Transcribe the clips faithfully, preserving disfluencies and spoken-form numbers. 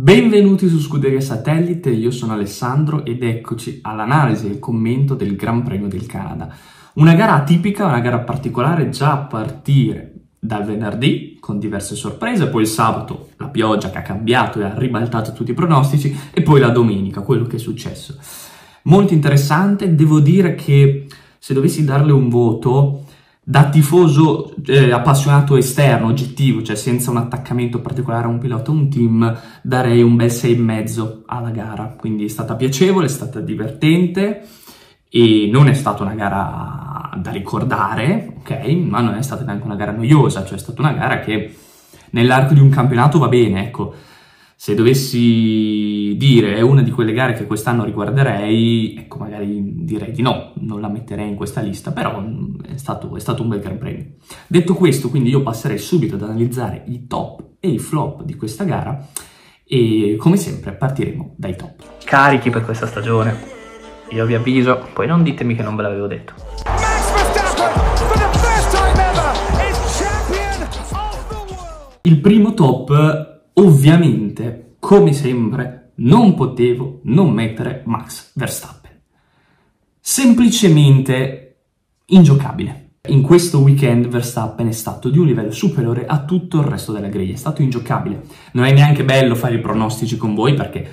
Benvenuti su Scuderia Satellite, io sono Alessandro ed eccoci all'analisi e al commento del Gran Premio del Canada. Una gara atipica, una gara particolare già a partire dal venerdì con diverse sorprese, poi il sabato la pioggia che ha cambiato e ha ribaltato tutti i pronostici e poi la domenica, quello che è successo. Molto interessante, devo dire che se dovessi darle un voto da tifoso eh, appassionato esterno, oggettivo, cioè senza un attaccamento particolare a un pilota o un team, darei un bel sei e mezzo alla gara. Quindi è stata piacevole, è stata divertente e non è stata una gara da ricordare, ok? Ma non è stata neanche una gara noiosa, cioè è stata una gara che nell'arco di un campionato va bene, ecco. Se dovessi dire è una di quelle gare che quest'anno riguarderei, ecco, magari direi di no, non la metterei in questa lista, però è stato, è stato un bel Gran Premio. Detto questo, quindi io passerei subito ad analizzare i top e i flop di questa gara e come sempre partiremo dai top. Carichi per questa stagione, io vi avviso, poi non ditemi che non ve l'avevo detto. Max Verstappen, for the first time ever, is champion of the world. Il primo top... Ovviamente, come sempre, non potevo non mettere Max Verstappen. Semplicemente ingiocabile. In questo weekend Verstappen è stato di un livello superiore a tutto il resto della griglia, è stato ingiocabile. Non è neanche bello fare i pronostici con voi perché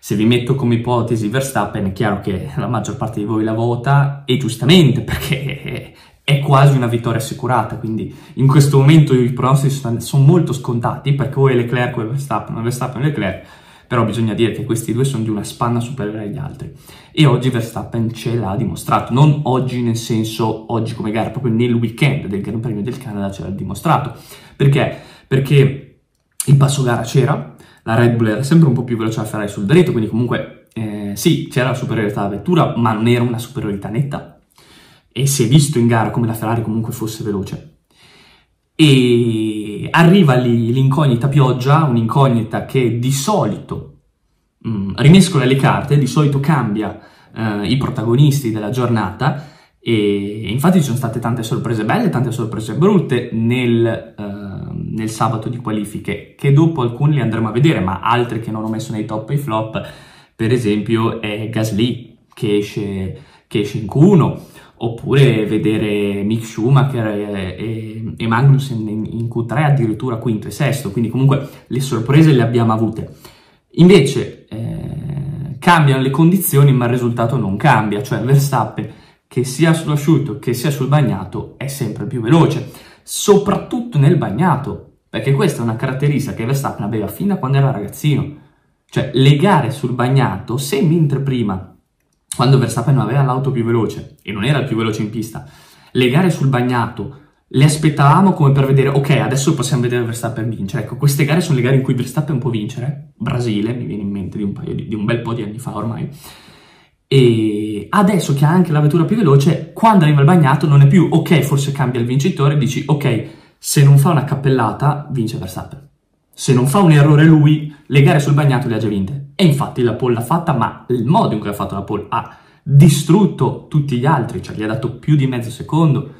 se vi metto come ipotesi Verstappen è chiaro che la maggior parte di voi la vota e giustamente perché... è quasi una vittoria assicurata, quindi in questo momento i pronostici sono molto scontati, perché o è Leclerc o è Verstappen, o è Verstappen o è Leclerc, però bisogna dire che questi due sono di una spanna superiore agli altri. E oggi Verstappen ce l'ha dimostrato, non oggi nel senso oggi come gara, proprio nel weekend del Gran Premio del Canada ce l'ha dimostrato. Perché? Perché il passo gara c'era, la Red Bull era sempre un po' più veloce della Ferrari sul dritto, quindi comunque eh, sì, c'era la superiorità della vettura, ma non era una superiorità netta. E si è visto in gara come la Ferrari comunque fosse veloce. E arriva lì l'incognita pioggia, un'incognita che di solito mh, rimescola le carte, di solito cambia eh, i protagonisti della giornata, e infatti ci sono state tante sorprese belle, tante sorprese brutte nel, eh, nel sabato di qualifiche, che dopo alcuni li andremo a vedere, ma altri che non ho messo nei top e i flop, per esempio è Gasly che esce, che esce in Q uno, oppure vedere Mick Schumacher e, e, e Magnussen in, in Q tre, addirittura quinto e sesto, quindi comunque le sorprese le abbiamo avute. Invece eh, cambiano le condizioni ma il risultato non cambia, cioè Verstappen che sia sull'asciutto che sia sul bagnato è sempre più veloce, soprattutto nel bagnato, perché questa è una caratteristica che Verstappen aveva fin da quando era ragazzino, cioè le gare sul bagnato, se mentre prima quando Verstappen non aveva l'auto più veloce e non era il più veloce in pista, le gare sul bagnato le aspettavamo come per vedere, ok, adesso possiamo vedere Verstappen vincere. Ecco, queste gare sono le gare in cui Verstappen può vincere, Brasile, mi viene in mente di un, paio di, di un bel po' di anni fa ormai, e adesso che ha anche la vettura più veloce, quando arriva il bagnato non è più, ok, forse cambia il vincitore, dici, ok, se non fa una cappellata, vince Verstappen. Se non fa un errore lui, le gare sul bagnato le ha già vinte. E infatti la pole l'ha fatta, ma il modo in cui ha fatto la pole ha distrutto tutti gli altri, cioè gli ha dato più di mezzo secondo.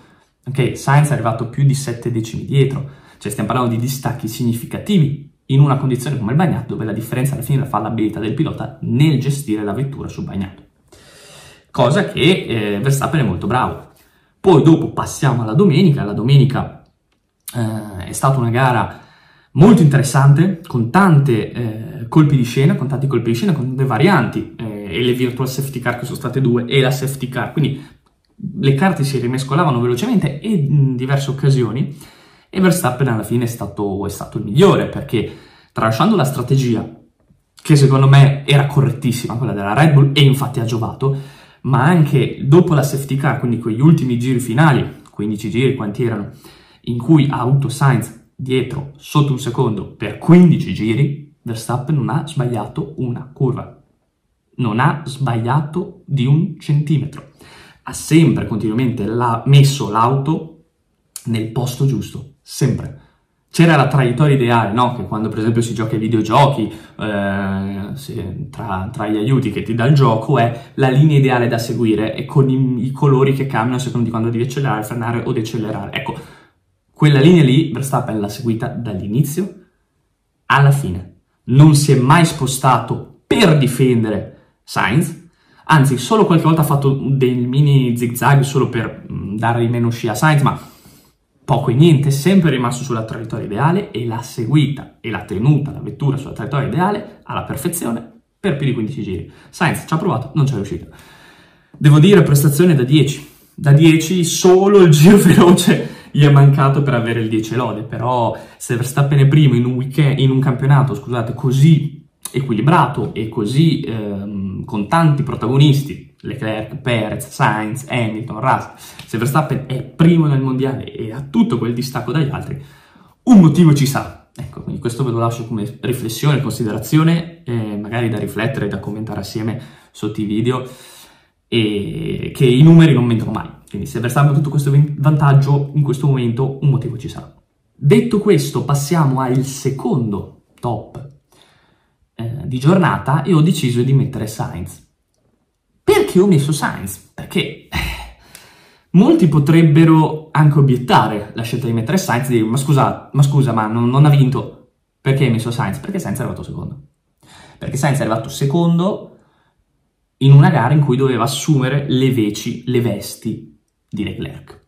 Ok, Sainz è arrivato più di sette decimi dietro, cioè stiamo parlando di distacchi significativi in una condizione come il bagnato, dove la differenza alla fine la fa l'abilità del pilota nel gestire la vettura sul bagnato. Cosa che eh, Verstappen è molto bravo. Poi dopo passiamo alla domenica, la domenica eh, è stata una gara molto interessante, con tante... Eh, colpi di scena, con tanti colpi di scena, con delle varianti eh, e le virtual safety car che sono state due e la safety car, quindi le carte si rimescolavano velocemente e in diverse occasioni e Verstappen alla fine è stato, è stato il migliore, perché tralasciando la strategia che secondo me era correttissima, quella della Red Bull, e infatti ha giovato, ma anche dopo la safety car, quindi quegli ultimi giri finali, quindici giri quanti erano, in cui ha avuto Sainz dietro sotto un secondo per quindici giri, Verstappen non ha sbagliato una curva, non ha sbagliato di un centimetro, ha sempre continuamente la, messo l'auto nel posto giusto, sempre. C'era la traiettoria ideale, no? Che quando per esempio si gioca ai videogiochi, eh, se, tra, tra gli aiuti che ti dà il gioco è la linea ideale da seguire e con i, i colori che cambiano a seconda di quando devi accelerare, frenare o decelerare. Ecco, quella linea lì Verstappen l'ha seguita dall'inizio alla fine. non si è mai spostato per difendere Sainz, anzi solo qualche volta ha fatto dei mini zigzag solo per dare di meno scia a Sainz, ma poco e niente, sempre rimasto sulla traiettoria ideale e l'ha seguita e l'ha tenuta la vettura sulla traiettoria ideale alla perfezione per più di quindici giri. Sainz ci ha provato, non ci è riuscito. Devo dire prestazione da dieci, da dieci solo il giro veloce gli è mancato per avere il dieci lode, però se Verstappen è primo in un weekend, in un campionato, scusate, così equilibrato e così ehm, con tanti protagonisti, Leclerc, Perez, Sainz, Hamilton, Russell, se Verstappen è primo nel mondiale e ha tutto quel distacco dagli altri, un motivo ci sarà. Ecco, quindi questo ve lo lascio come riflessione, considerazione, eh, magari da riflettere, da commentare assieme sotto i video, e che i numeri non mentono mai. Quindi se Verstappen ha tutto questo vantaggio, in questo momento un motivo ci sarà. Detto questo, passiamo al secondo top eh, di giornata e ho deciso di mettere Sainz. Perché ho messo Sainz? Perché eh, molti potrebbero anche obiettare la scelta di mettere Sainz e dire ma scusa, ma, scusa, ma non, non ha vinto. Perché hai messo Sainz? Perché Sainz è arrivato secondo. Perché Sainz è arrivato secondo in una gara in cui doveva assumere le, veci, le vesti di Leclerc,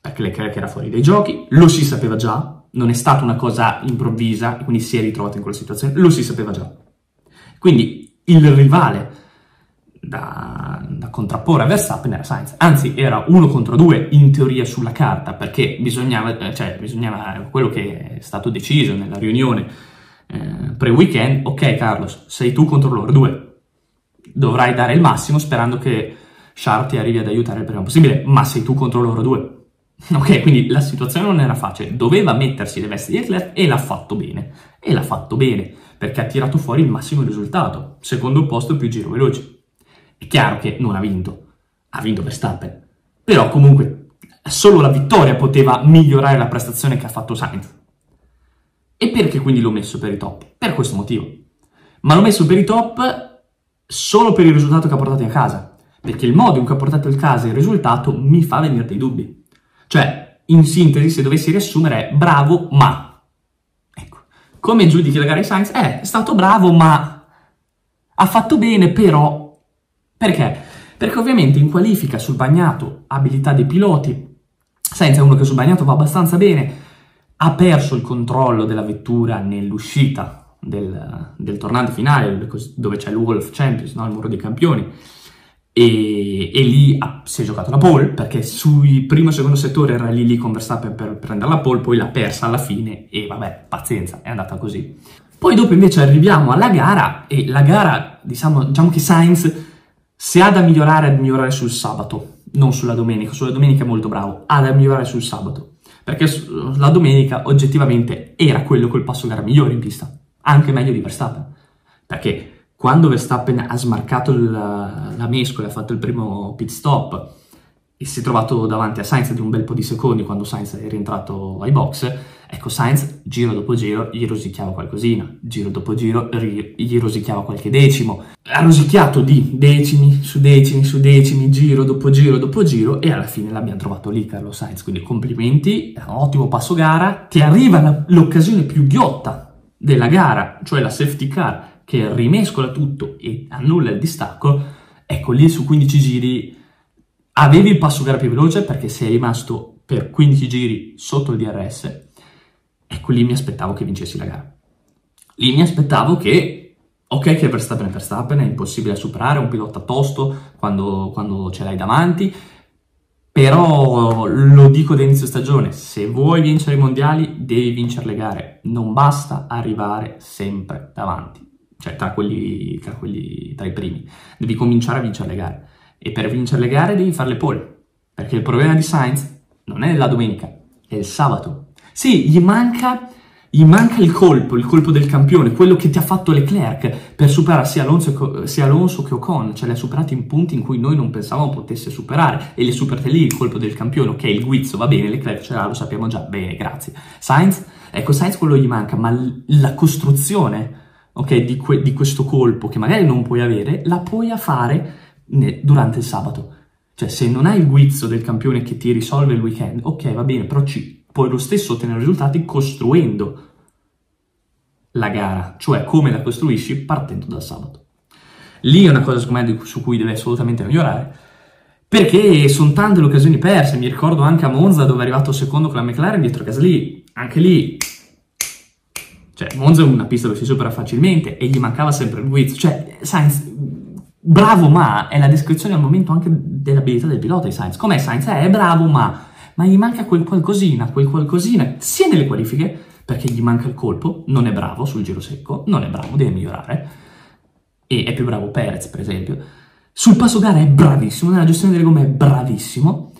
perché Leclerc era fuori dai giochi, lo si sapeva già, non è stata una cosa improvvisa, e quindi si è ritrovato in quella situazione, lo si sapeva già. Quindi il rivale da, da contrapporre a Verstappen era Sainz, anzi era uno contro due in teoria sulla carta, perché bisognava, cioè bisognava quello che è stato deciso nella riunione eh, pre-weekend, ok Carlos, sei tu contro loro due, dovrai dare il massimo sperando che Charles ti arrivi ad aiutare il prima possibile, ma sei tu contro loro due. Ok, quindi la situazione non era facile, doveva mettersi le vesti di Leclerc e l'ha fatto bene, e l'ha fatto bene, perché ha tirato fuori il massimo risultato, secondo posto più giro veloce. È chiaro che non ha vinto, ha vinto Verstappen, però comunque solo la vittoria poteva migliorare la prestazione che ha fatto Sainz. E perché quindi l'ho messo per i top? Per questo motivo. Ma l'ho messo per i top solo per il risultato che ha portato a casa, perché il modo in cui ha portato a casa il risultato mi fa venire dei dubbi. Cioè, in sintesi, se dovessi riassumere, è bravo, ma... Ecco, come giudichi la gara di Sainz? Eh, è stato bravo, ma... Ha fatto bene, però... Perché? Perché ovviamente in qualifica sul bagnato, abilità dei piloti, Sainz è uno che sul bagnato va abbastanza bene, ha perso il controllo della vettura nell'uscita, Del, del tornante finale dove c'è il Wall of Champions, no? Il muro dei campioni, e, e lì ha, si è giocato la pole, perché sui primo e secondo settore era lì lì con Verstappen per prendere la pole, poi l'ha persa alla fine e vabbè, pazienza, è andata così. Poi dopo invece arriviamo alla gara e la gara, diciamo, diciamo che Sainz se ha da migliorare ha da migliorare sul sabato, non sulla domenica, sulla domenica è molto bravo, ha da migliorare sul sabato, perché la domenica oggettivamente era quello col passo gara migliore in pista, anche meglio di Verstappen, perché quando Verstappen ha smarcato la, la mescola, ha fatto il primo pit stop e si è trovato davanti a Sainz di un bel po' di secondi quando Sainz è rientrato ai box, ecco Sainz giro dopo giro gli rosicchiava qualcosina, giro dopo giro gli rosicchiava qualche decimo, ha rosicchiato di decimi su decimi su decimi, giro dopo giro dopo giro e alla fine l'abbiamo trovato lì Carlo Sainz, quindi complimenti, è un ottimo passo gara, ti arriva l'occasione più ghiotta della gara, cioè la safety car che rimescola tutto e annulla il distacco, ecco lì su quindici giri avevi il passo gara più veloce perché sei rimasto per quindici giri sotto il D R S, ecco lì mi aspettavo che vincessi la gara, lì mi aspettavo che, ok che Verstappen è Verstappen, è impossibile da superare, è un pilota tosto quando, quando ce l'hai davanti, però lo dico da inizio stagione, se vuoi vincere i mondiali devi vincere le gare, non basta arrivare sempre davanti, cioè tra quelli, tra quelli tra i primi, devi cominciare a vincere le gare e per vincere le gare devi fare le pole, perché il problema di Sainz non è la domenica, è il sabato. Sì, gli manca, gli manca il colpo, il colpo del campione, quello che ti ha fatto Leclerc per superare sia Alonso, sia Alonso che Ocon, cioè li ha superati in punti in cui noi non pensavamo potesse superare, e le superate lì il colpo del campione, ok il guizzo va bene, Leclerc ce l'ha, lo sappiamo già, bene grazie. Sainz, ecco Sainz quello gli manca, ma la costruzione okay, di, que di questo colpo che magari non puoi avere, la puoi fare durante il sabato, cioè se non hai il guizzo del campione che ti risolve il weekend, ok va bene, però ci puoi lo stesso ottenere risultati costruendo la gara, cioè come la costruisci partendo dal sabato. Lì è una cosa secondo me su cui deve assolutamente migliorare, perché sono tante le occasioni perse. Mi ricordo anche a Monza, dove è arrivato secondo con la McLaren dietro Gasly, anche lì, cioè Monza è una pista dove si supera facilmente e gli mancava sempre il guizzo, cioè Sainz bravo, ma è la descrizione al momento anche dell'abilità del pilota di Sainz. Com'è Sainz? Eh, è bravo ma ma gli manca quel qualcosina, quel qualcosina sia nelle qualifiche, perché gli manca il colpo, non è bravo sul giro secco, non è bravo, deve migliorare, e è più bravo Perez per esempio. Sul passo gara è bravissimo, nella gestione delle gomme è bravissimo,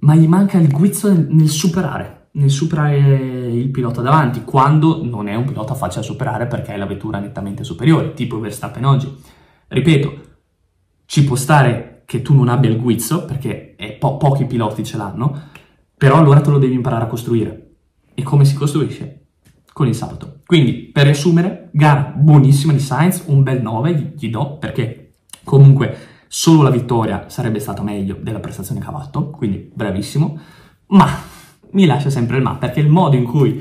ma gli manca il guizzo nel, nel superare, nel superare il pilota davanti, quando non è un pilota facile da superare perché è la vettura nettamente superiore, tipo Verstappen oggi. Ripeto, ci può stare che tu non abbia il guizzo, perché è po- pochi piloti ce l'hanno, però allora te lo devi imparare a costruire. E come si costruisce? Con il sabato. Quindi, per riassumere, gara buonissima di Sainz, un bel nove gli, gli do, perché comunque solo la vittoria sarebbe stata meglio della prestazione che ha fatto, quindi bravissimo, ma mi lascia sempre il ma, perché il modo in cui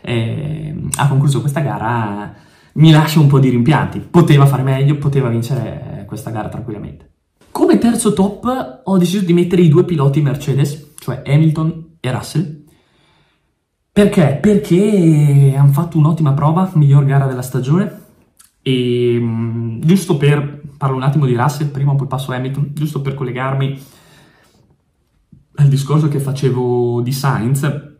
eh, ha concluso questa gara mi lascia un po' di rimpianti. Poteva fare meglio, poteva vincere questa gara tranquillamente. Come terzo top ho deciso di mettere i due piloti Mercedes, cioè Hamilton e Russell. Perché? Perché hanno fatto un'ottima prova, miglior gara della stagione, e mh, giusto per, parlo un attimo di Russell, prima poi passo a Hamilton, giusto per collegarmi al discorso che facevo di Sainz,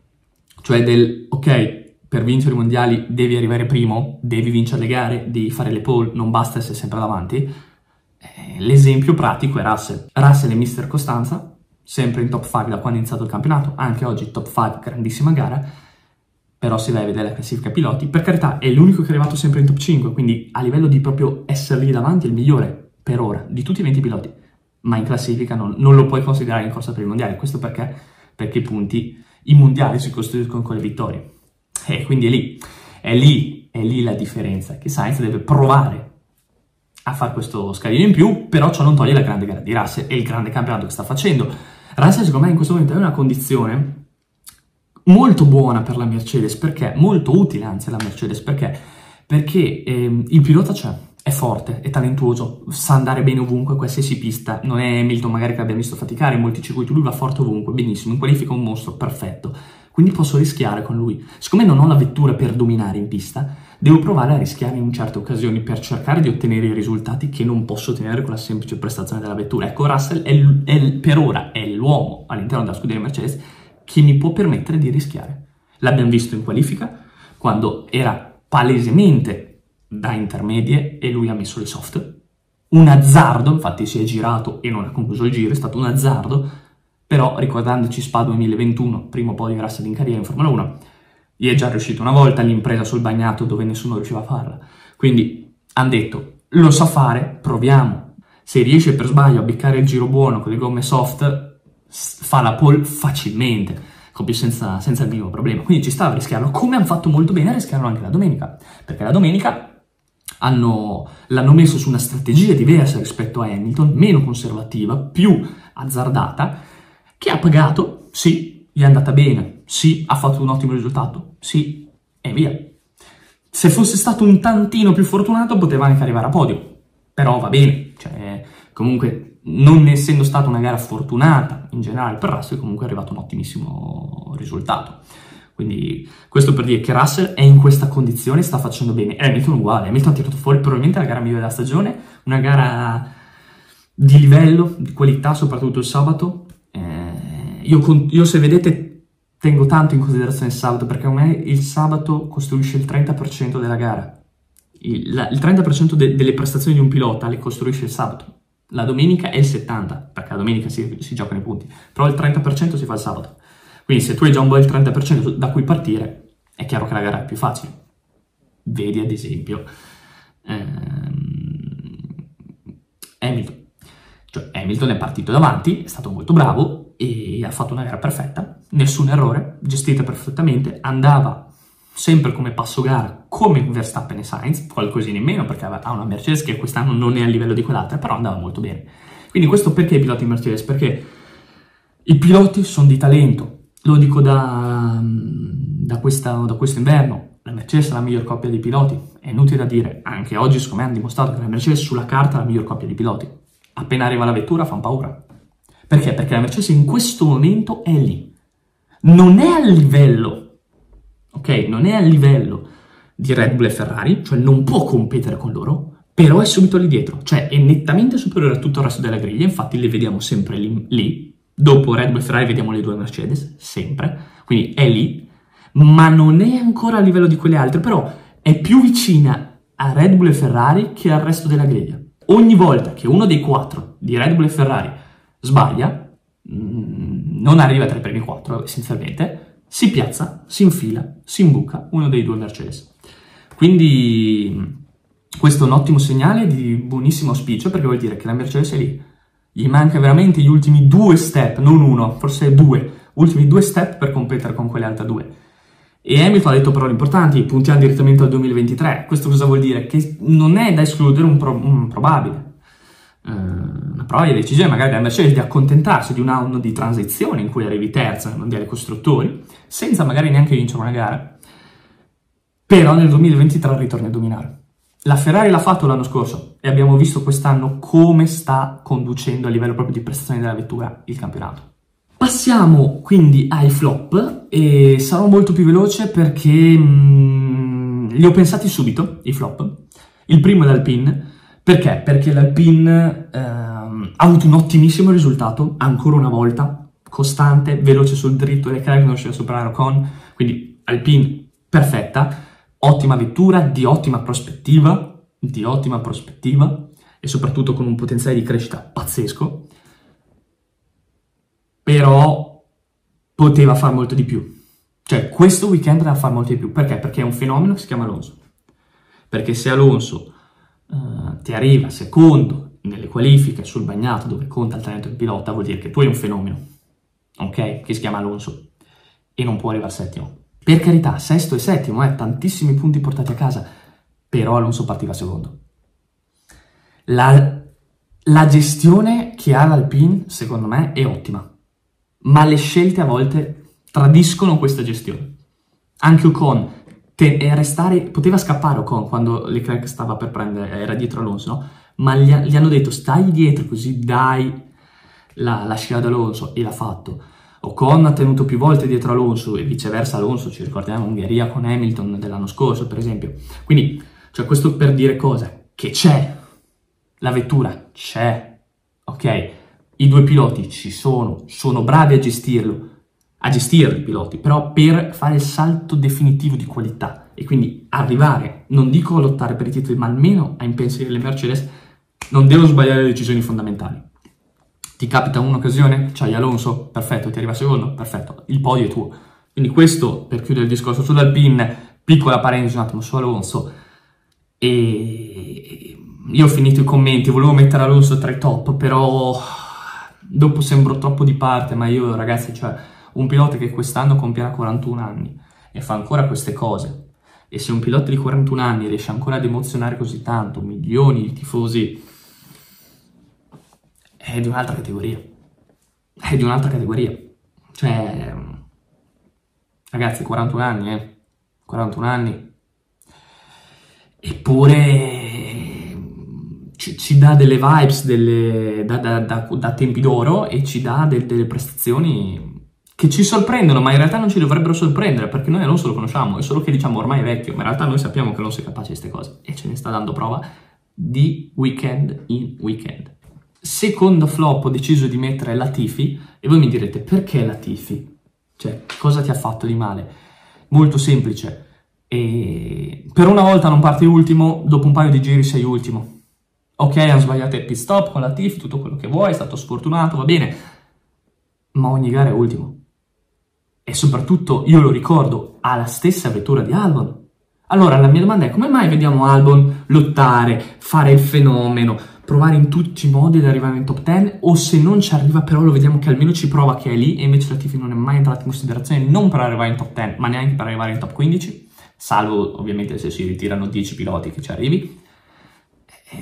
cioè del, ok, per vincere i mondiali devi arrivare primo, devi vincere le gare, devi fare le pole, non basta essere sempre davanti. Eh, l'esempio pratico è Russell. Russell è mister Costanza, sempre in top cinque da quando è iniziato il campionato, anche oggi top cinque, grandissima gara, però se vai a vedere la classifica piloti, per carità, è l'unico che è arrivato sempre in top cinque, quindi a livello di proprio essere lì davanti è il migliore, per ora, di tutti i venti piloti, ma in classifica non, non lo puoi considerare in corsa per il mondiale. Questo perché? Perché i punti, i mondiali si costruiscono con le vittorie, e quindi è lì, è lì, è lì la differenza, che Sainz deve provare a fare questo scalino in più, però ciò non toglie la grande gara di Russell e il grande campionato che sta facendo. Russell secondo me in questo momento è in una condizione molto buona per la Mercedes, perché molto utile anzi alla Mercedes, perché, perché ehm, il pilota c'è, è forte, è talentuoso, sa andare bene ovunque, qualsiasi pista, non è Hamilton magari che l'abbiamo visto faticare in molti circuiti, lui va forte ovunque, benissimo, in qualifica un mostro, perfetto, quindi posso rischiare con lui. Siccome non ho la vettura per dominare in pista, devo provare a rischiare in certe occasioni per cercare di ottenere i risultati che non posso ottenere con la semplice prestazione della vettura. Ecco, Russell è l- è l- per ora è l'uomo all'interno della scuderia Mercedes che mi può permettere di rischiare. L'abbiamo visto in qualifica, quando era palesemente da intermedie e lui ha messo le soft. Un azzardo, infatti si è girato e non ha concluso il giro, è stato un azzardo, però ricordandoci Spa duemilaventuno, primo podio di Russell in carriera in Formula uno, gli è già riuscito una volta l'impresa sul bagnato dove nessuno riusciva a farla. Quindi hanno detto, lo sa fare, proviamo. Se riesce per sbaglio a beccare il giro buono con le gomme soft, fa la pole facilmente, senza, senza il minimo problema. Quindi ci stava a rischiarlo, come hanno fatto molto bene a rischiarlo anche la domenica. Perché la domenica hanno, l'hanno messo su una strategia diversa rispetto a Hamilton, meno conservativa, più azzardata, che ha pagato, sì, gli è andata bene, sì, ha fatto un ottimo risultato, sì, e via. Se fosse stato un tantino più fortunato poteva anche arrivare a podio, però va bene, cioè comunque non essendo stata una gara fortunata in generale per Russell, comunque è arrivato un ottimissimo risultato. Quindi questo per dire che Russell è in questa condizione, sta facendo bene. Hamilton uguale, Hamilton ha tirato fuori probabilmente la gara migliore della stagione, una gara di livello, di qualità, soprattutto il sabato. Eh, io, io se vedete tengo tanto in considerazione il sabato, perché a me il sabato costruisce il trenta per cento della gara. Il, la, il trenta per cento de, delle prestazioni di un pilota le costruisce il sabato. La domenica è il settanta per cento, perché la domenica si, si giocano i punti. Però il trenta per cento si fa il sabato. Quindi se tu hai già un bel trenta per cento da cui partire, è chiaro che la gara è più facile. Vedi ad esempio ehm, Hamilton. Cioè Hamilton è partito davanti, è stato molto bravo, e ha fatto una gara perfetta, nessun errore, gestita perfettamente, andava sempre come passo gara come Verstappen e Sainz, qualcosina in meno perché ha una Mercedes che quest'anno non è a livello di quell'altra, però andava molto bene. Quindi questo perché i piloti Mercedes? Perché i piloti sono di talento, lo dico da, da, questa, da questo inverno, la Mercedes è la miglior coppia di piloti, è inutile da dire, anche oggi secondo me hanno dimostrato che la Mercedes sulla carta è la miglior coppia di piloti, appena arriva la vettura fanno paura. Perché? Perché la Mercedes in questo momento è lì, non è al livello, ok? Non è al livello di Red Bull e Ferrari, cioè non può competere con loro, però è subito lì dietro, cioè è nettamente superiore a tutto il resto della griglia, infatti le vediamo sempre lì, lì. Dopo Red Bull e Ferrari vediamo le due Mercedes, sempre, quindi è lì, ma non è ancora a livello di quelle altre, però è più vicina a Red Bull e Ferrari che al resto della griglia. Ogni volta che uno dei quattro di Red Bull e Ferrari sbaglia, non arriva tra i primi quattro, essenzialmente, si piazza, si infila, si imbuca uno dei due Mercedes. Quindi questo è un ottimo segnale di buonissimo auspicio, perché vuol dire che la Mercedes è lì. Gli manca veramente gli ultimi due step, non uno, forse due, ultimi due step per competere con quelle altre due. E Hamilton ha detto parole importanti, puntiamo direttamente al duemilaventitré. Questo cosa vuol dire? Che non è da escludere un, pro, un probabile, eh, una probabile decisione magari della Mercedes di accontentarsi di un anno di transizione in cui arrivi terza nel mondiale costruttori, senza magari neanche vincere una gara. Però nel duemilaventitré ritorna a dominare. La Ferrari l'ha fatto l'anno scorso e abbiamo visto quest'anno come sta conducendo a livello proprio di prestazioni della vettura il campionato. Passiamo quindi ai flop e sarò molto più veloce perché mm, li ho pensati subito, i flop. Il primo è l'Alpine. Perché? Perché l'Alpine ehm, ha avuto un ottimissimo risultato, ancora una volta, costante, veloce sul dritto, Leclerc non riusciva a superare Ocon, quindi Alpine perfetta. Ottima vettura, di ottima prospettiva, di ottima prospettiva e soprattutto con un potenziale di crescita pazzesco, però poteva far molto di più. Cioè questo weekend deve far molto di più, perché? Perché è un fenomeno che si chiama Alonso, perché se Alonso uh, ti arriva secondo nelle qualifiche sul bagnato dove conta il talento del pilota, vuol dire che tu hai un fenomeno, ok? Che si chiama Alonso e non può arrivare settimo. Per carità, sesto e settimo, eh, tantissimi punti portati a casa, però Alonso partiva secondo. La, la gestione che ha l'Alpine, secondo me, è ottima, ma le scelte a volte tradiscono questa gestione. Anche Ocon, te, e restare, poteva scappare Ocon quando Leclerc stava per prendere, era dietro Alonso, no? Ma gli, gli hanno detto, stai dietro così dai la, la scia ad Alonso, e l'ha fatto. Ocon ha tenuto più volte dietro Alonso e viceversa Alonso, ci ricordiamo Ungheria con Hamilton dell'anno scorso per esempio. Quindi, cioè questo per dire cosa? Che c'è, la vettura c'è, ok? I due piloti ci sono, sono bravi a gestirlo, a gestire i piloti, però per fare il salto definitivo di qualità e quindi arrivare, non dico a lottare per i titoli, ma almeno a impensierire le Mercedes, non devo sbagliare le decisioni fondamentali. Ti capita un'occasione, c'hai Alonso, perfetto, ti arriva secondo, perfetto, il podio è tuo. Quindi questo, per chiudere il discorso sull'Alpine, piccola parentesi un attimo su Alonso, e io ho finito i commenti, volevo mettere Alonso tra i top, però dopo sembro troppo di parte, ma io ragazzi, cioè, un pilota che quest'anno compierà quarantuno anni e fa ancora queste cose, e se un pilota di quarantuno anni riesce ancora ad emozionare così tanto, milioni di tifosi, è di un'altra categoria, è di un'altra categoria, cioè, ragazzi, quarantuno anni, eh, quarantuno anni, eppure ci, ci dà delle vibes, delle, da, da, da, da tempi d'oro, e ci dà de, delle prestazioni che ci sorprendono, ma in realtà non ci dovrebbero sorprendere, perché noi Alonso lo conosciamo, è solo che diciamo ormai è vecchio, ma in realtà noi sappiamo che Alonso è capace di queste cose, e ce ne sta dando prova di weekend in weekend. Secondo flop ho deciso di mettere Latifi, e voi mi direte perché Latifi? Cioè, cosa ti ha fatto di male? Molto semplice, e per una volta non parte ultimo, dopo un paio di giri sei ultimo. Ok, hanno sbagliato il pit stop con Latifi, tutto quello che vuoi, è stato sfortunato, va bene, ma ogni gara è ultimo. E soprattutto, io lo ricordo, ha la stessa vettura di Albon. Allora la mia domanda è, come mai vediamo Albon lottare, fare il fenomeno, provare in tutti i modi ad arrivare in top dieci, o se non ci arriva però lo vediamo che almeno ci prova, che è lì, e invece Latifi non è mai entrato in considerazione non per arrivare in top dieci, ma neanche per arrivare in top quindici, salvo ovviamente se si ritirano dieci piloti che ci arrivi. E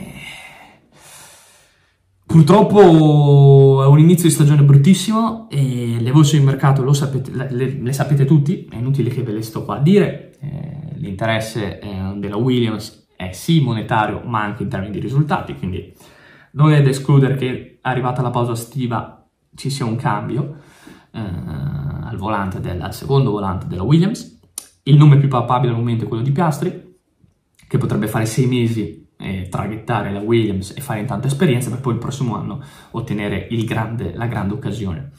purtroppo è un inizio di stagione bruttissimo, e le voci di mercato lo sapete, le, le sapete tutti, è inutile che ve le sto qua a dire, eh, l'interesse eh, della Williams è sì monetario, ma anche in termini di risultati, quindi non è da escludere che arrivata la pausa estiva ci sia un cambio eh, al volante della, al secondo volante della Williams. Il nome più palpabile al momento è quello di Piastri, che potrebbe fare sei mesi e traghettare la Williams e fare intanto esperienza per poi il prossimo anno ottenere il grande, la grande occasione.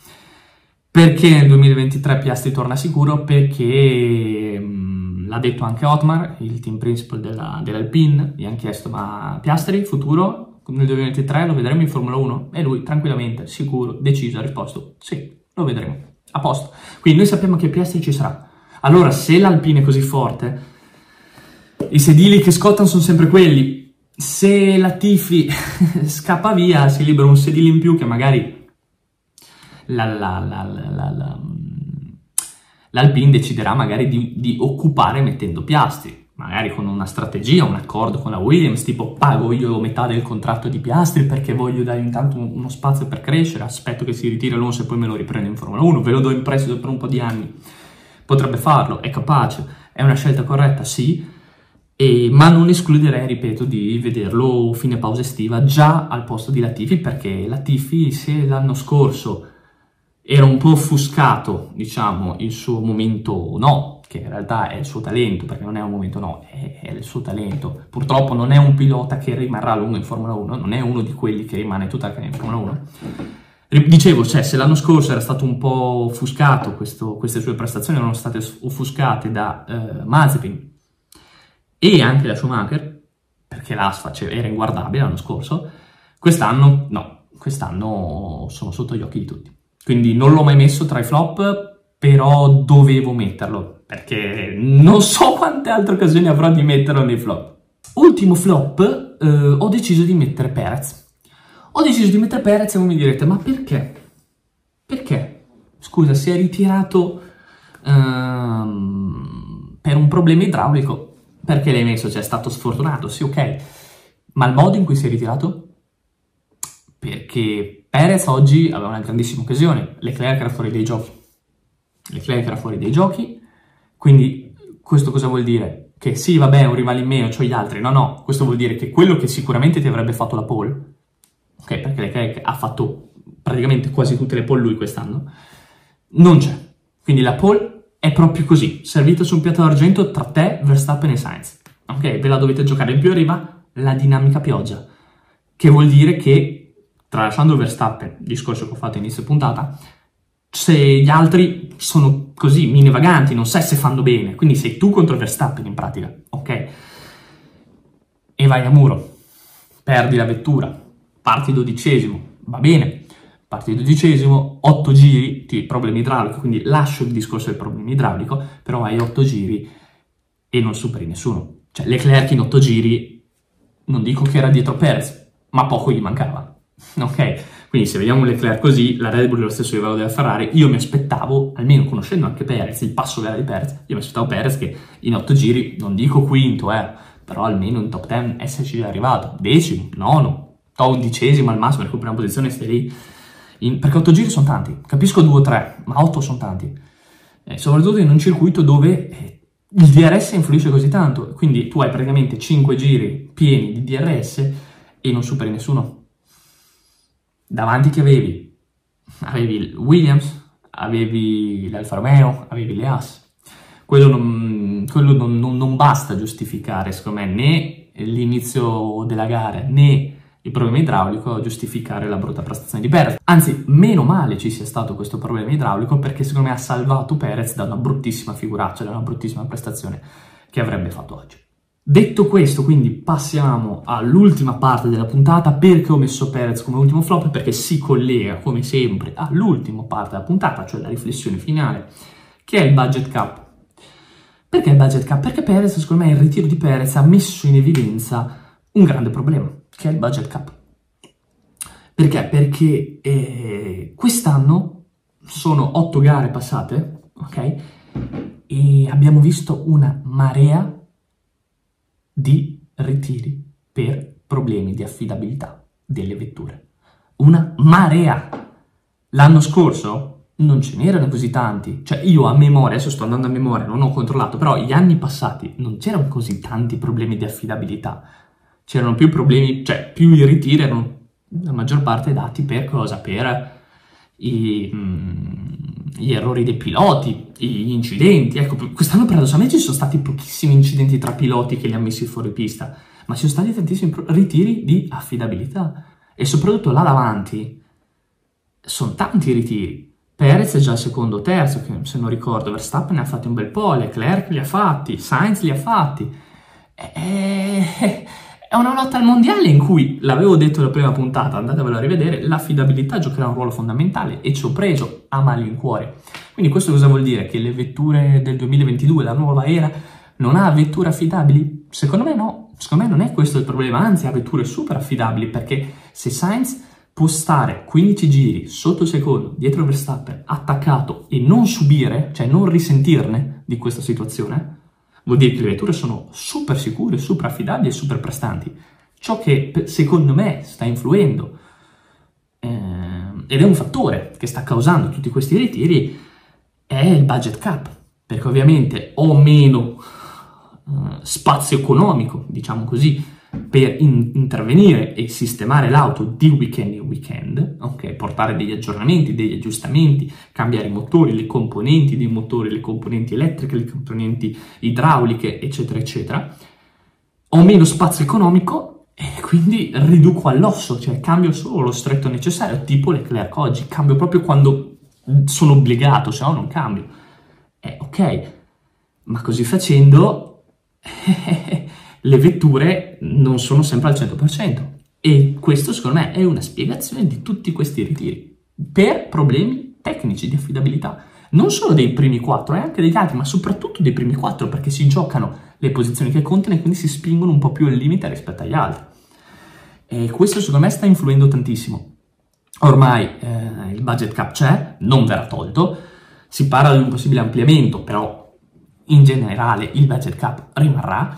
Perché nel duemilaventitré Piastri torna sicuro? Perché mh, l'ha detto anche Otmar, il team principal della, dell'Alpine, gli hanno chiesto: ma Piastri futuro nel duemilaventitré lo vedremo in Formula uno? E lui tranquillamente, sicuro, deciso, ha risposto: sì, lo vedremo, a posto. Quindi noi sappiamo che Piastri ci sarà. Allora, se l'Alpine è così forte, i sedili che scottano sono sempre quelli. Se Latifi scappa via, si libera un sedile in più che magari la, la, la, la, la, la, l'Alpine deciderà magari di, di occupare mettendo Piastri, magari con una strategia, un accordo con la Williams, tipo pago io metà del contratto di Piastri perché voglio dare intanto uno spazio per crescere, aspetto che si ritiri Alonso e poi me lo riprendo in Formula uno, ve lo do in prestito per un po' di anni. Potrebbe farlo, è capace, è una scelta corretta, sì. E, ma non escluderei, ripeto, di vederlo fine pausa estiva già al posto di Latifi, perché Latifi, se l'anno scorso era un po' offuscato, diciamo, il suo momento no, che in realtà è il suo talento, perché non è un momento no, è, è il suo talento. Purtroppo non è un pilota che rimarrà a lungo in Formula uno, non è uno di quelli che rimane tutta la carriera in Formula uno. Dicevo, cioè, se l'anno scorso era stato un po' offuscato, questo, queste sue prestazioni erano state offuscate da eh, Mazepin, e anche da Schumacher, perché l'Asfa era inguardabile l'anno scorso, quest'anno no, quest'anno sono sotto gli occhi di tutti. Quindi non l'ho mai messo tra i flop, però dovevo metterlo, perché non so quante altre occasioni avrò di metterlo nei flop. Ultimo flop, eh, ho deciso di mettere Perez. Ho deciso di mettere Perez e voi mi direte: ma perché? Perché? Scusa, si è ritirato ehm, per un problema idraulico. Perché l'hai messo? Cioè, è stato sfortunato, sì, ok. Ma il modo in cui si è ritirato? Perché Perez oggi aveva una grandissima occasione. Leclerc era fuori dai giochi. Leclerc era fuori dai giochi. Quindi, questo cosa vuol dire? Che sì, vabbè, è un rivale in meno, c'ho gli altri. No, no, questo vuol dire che quello che sicuramente ti avrebbe fatto la pole, ok, perché Leclerc ha fatto praticamente quasi tutte le pole lui quest'anno, non c'è. Quindi la pole è proprio così, servito su un piatto d'argento tra te, Verstappen e Sainz. Ok, ve la dovete giocare. In più arriva la dinamica pioggia, che vuol dire che, tralasciando Verstappen, discorso che ho fatto all'inizio puntata, se gli altri sono così, mini vaganti, non sai se fanno bene, quindi sei tu contro Verstappen in pratica, ok? E vai a muro, perdi la vettura, parti dodicesimo, va bene. Parti dodicesimo, otto giri di problema idraulico, quindi lascio il discorso del problema idraulico, però hai otto giri e non superi nessuno. Cioè Leclerc in otto giri, non dico che era dietro Perez, ma poco gli mancava, ok? Quindi se vediamo un Leclerc così, la Red Bull è lo stesso livello della Ferrari, io mi aspettavo, almeno conoscendo anche Perez, il passo vera di Perez, io mi aspettavo Perez che in otto giri, non dico quinto, eh, però almeno in top dieci esserci arrivato, decimo, nono, undicesimo al massimo, perché la prima posizione stai lì. In, perché otto giri sono tanti, capisco due o tre, ma otto sono tanti, eh, soprattutto in un circuito dove eh, il D R S influisce così tanto, quindi tu hai praticamente cinque giri pieni di D R S e non superi nessuno. Davanti che avevi? Avevi il Williams, avevi l'Alfa Romeo, avevi le Haas. Quello, non, quello non, non, non basta giustificare, secondo me, né l'inizio della gara, né il problema idraulico a giustificare la brutta prestazione di Perez. Anzi, meno male ci sia stato questo problema idraulico, perché secondo me ha salvato Perez da una bruttissima figuraccia, da una bruttissima prestazione che avrebbe fatto oggi. Detto questo, quindi passiamo all'ultima parte della puntata. Perché ho messo Perez come ultimo flop? Perché si collega, come sempre, all'ultima parte della puntata, cioè la riflessione finale, che è il budget cap. Perché il budget cap? Perché Perez, secondo me, il ritiro di Perez ha messo in evidenza un grande problema, che è il budget cap. Perché? Perché eh, quest'anno sono otto gare passate, ok? E abbiamo visto una marea di ritiri per problemi di affidabilità delle vetture. Una marea! L'anno scorso non ce n'erano così tanti, cioè io a memoria, adesso sto andando a memoria, non ho controllato, però gli anni passati non c'erano così tanti problemi di affidabilità, c'erano più problemi, cioè più i ritiri erano la maggior parte dati per cosa? Per i, mh, gli errori dei piloti, gli incidenti, ecco, quest'anno paradossalmente ci sono stati pochissimi incidenti tra piloti che li ha messi fuori pista, ma ci sono stati tantissimi ritiri di affidabilità e soprattutto là davanti sono tanti ritiri. Perez è già il secondo o terzo, che se non ricordo, Verstappen ne ha fatti un bel po', Leclerc li ha fatti, Sainz li ha fatti. È una lotta al mondiale in cui, l'avevo detto nella prima puntata, andatevelo a rivedere, l'affidabilità giocherà un ruolo fondamentale e ci ho preso a malincuore. Quindi questo cosa vuol dire? Che le vetture del duemilaventidue, la nuova era, non ha vetture affidabili? Secondo me no, secondo me non è questo il problema, anzi ha vetture super affidabili, perché se Sainz può stare quindici giri sotto il secondo, dietro Verstappen, attaccato e non subire, cioè non risentirne di questa situazione, vuol dire che le vetture sono super sicure, super affidabili e super prestanti. Ciò che secondo me sta influendo ehm, ed è un fattore che sta causando tutti questi ritiri è il budget cap, perché ovviamente ho meno eh, spazio economico, diciamo così, per in intervenire e sistemare l'auto di weekend in weekend, ok? Portare degli aggiornamenti, degli aggiustamenti, cambiare i motori, le componenti dei motori, le componenti elettriche, le componenti idrauliche, eccetera, eccetera. Ho meno spazio economico e quindi riduco all'osso, cioè cambio solo lo stretto necessario, tipo Leclerc oggi, cambio proprio quando sono obbligato, se no non cambio. Eh, ok, ma così facendo... le vetture non sono sempre al cento per cento e questo secondo me è una spiegazione di tutti questi ritiri per problemi tecnici di affidabilità, non solo dei primi quattro e anche degli altri, ma soprattutto dei primi quattro, perché si giocano le posizioni che contano e quindi si spingono un po' più al limite rispetto agli altri, e questo secondo me sta influendo tantissimo. Ormai eh, il budget cap c'è, non verrà tolto, si parla di un possibile ampliamento, però in generale il budget cap rimarrà.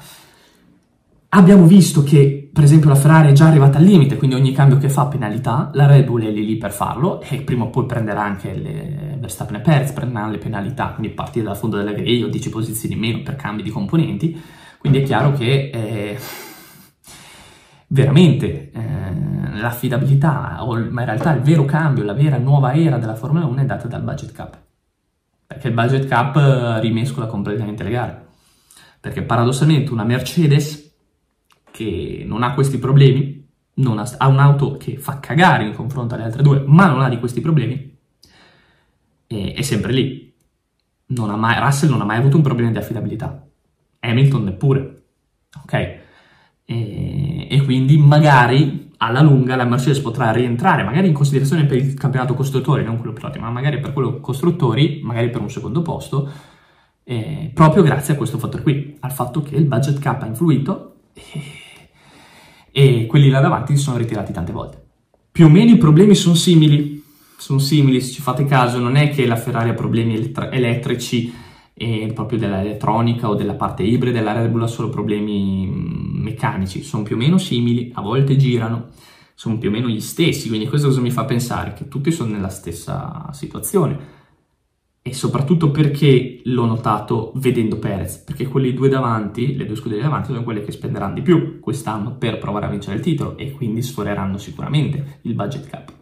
Abbiamo visto che, per esempio, la Ferrari è già arrivata al limite, quindi ogni cambio che fa penalità, la Red Bull è lì, lì per farlo, e prima o poi prenderà anche le Verstappen e Perez, prenderanno le penalità, quindi partire dal fondo della griglia o dieci posizioni in meno per cambi di componenti, quindi è chiaro che eh, veramente eh, l'affidabilità, o ma in realtà il vero cambio, la vera nuova era della Formula uno è data dal budget cap, perché il budget cap rimescola completamente le gare, perché paradossalmente una Mercedes che non ha questi problemi, non ha, ha un'auto che fa cagare in confronto alle altre due, ma non ha di questi problemi, e, è sempre lì. Non ha mai, Russell non ha mai avuto un problema di affidabilità, Hamilton neppure, ok? E, e quindi magari alla lunga la Mercedes potrà rientrare, magari in considerazione per il campionato costruttori, non quello piloti, ma magari per quello costruttori, magari per un secondo posto, eh, proprio grazie a questo fattore qui, al fatto che il budget cap ha influito, e e quelli là davanti si sono ritirati tante volte. Più o meno i problemi sono simili, sono simili, se ci fate caso, non è che la Ferrari ha problemi elettrici eh, proprio dell'elettronica o della parte ibrida, la Red Bull ha solo problemi meccanici, sono più o meno simili, a volte girano, sono più o meno gli stessi, quindi questo cosa mi fa pensare? Che tutti sono nella stessa situazione, e soprattutto perché l'ho notato vedendo Perez, perché quelli due davanti, le due scuderie davanti, sono quelle che spenderanno di più quest'anno per provare a vincere il titolo e quindi sforeranno sicuramente il budget cap,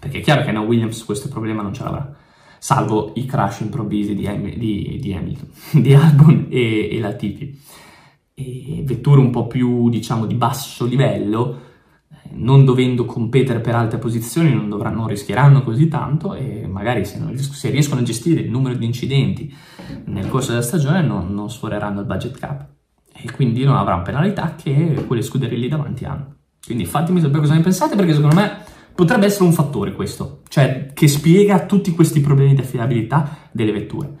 perché è chiaro che no, Williams questo problema non ce l'avrà, salvo i crash improvvisi di, Ham di, di Hamilton, di Albon e, e Latifi, e vetture un po' più, diciamo, di basso livello, non dovendo competere per alte posizioni non, dovranno, non rischieranno così tanto, e magari se, non, se riescono a gestire il numero di incidenti nel corso della stagione non, non sforeranno il budget cap e quindi non avranno penalità che quelle scuderie lì davanti hanno. Quindi fatemi sapere cosa ne pensate, perché secondo me potrebbe essere un fattore questo, cioè che spiega tutti questi problemi di affidabilità delle vetture.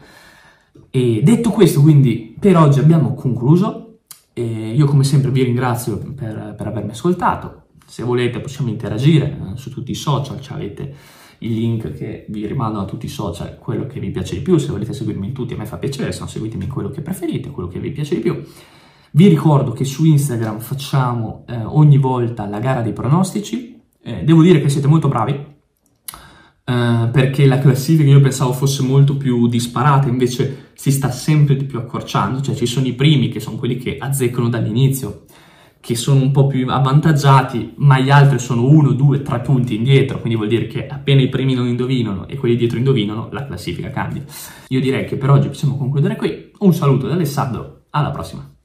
E detto questo, quindi per oggi abbiamo concluso, e io come sempre vi ringrazio per, per avermi ascoltato. Se volete possiamo interagire eh, su tutti i social, avete i link che vi rimandano a tutti i social, quello che vi piace di più, se volete seguirmi in tutti a me fa piacere, se no seguitemi in quello che preferite, quello che vi piace di più. Vi ricordo che su Instagram facciamo eh, ogni volta la gara dei pronostici, eh, devo dire che siete molto bravi, eh, perché la classifica io pensavo fosse molto più disparata, invece si sta sempre di più accorciando, cioè ci sono i primi che sono quelli che azzeccano dall'inizio, che sono un po' più avvantaggiati, ma gli altri sono uno, due, tre punti indietro, quindi vuol dire che appena i primi non indovinano e quelli dietro indovinano, la classifica cambia. Io direi che per oggi possiamo concludere qui, un saluto da Alessandro, alla prossima!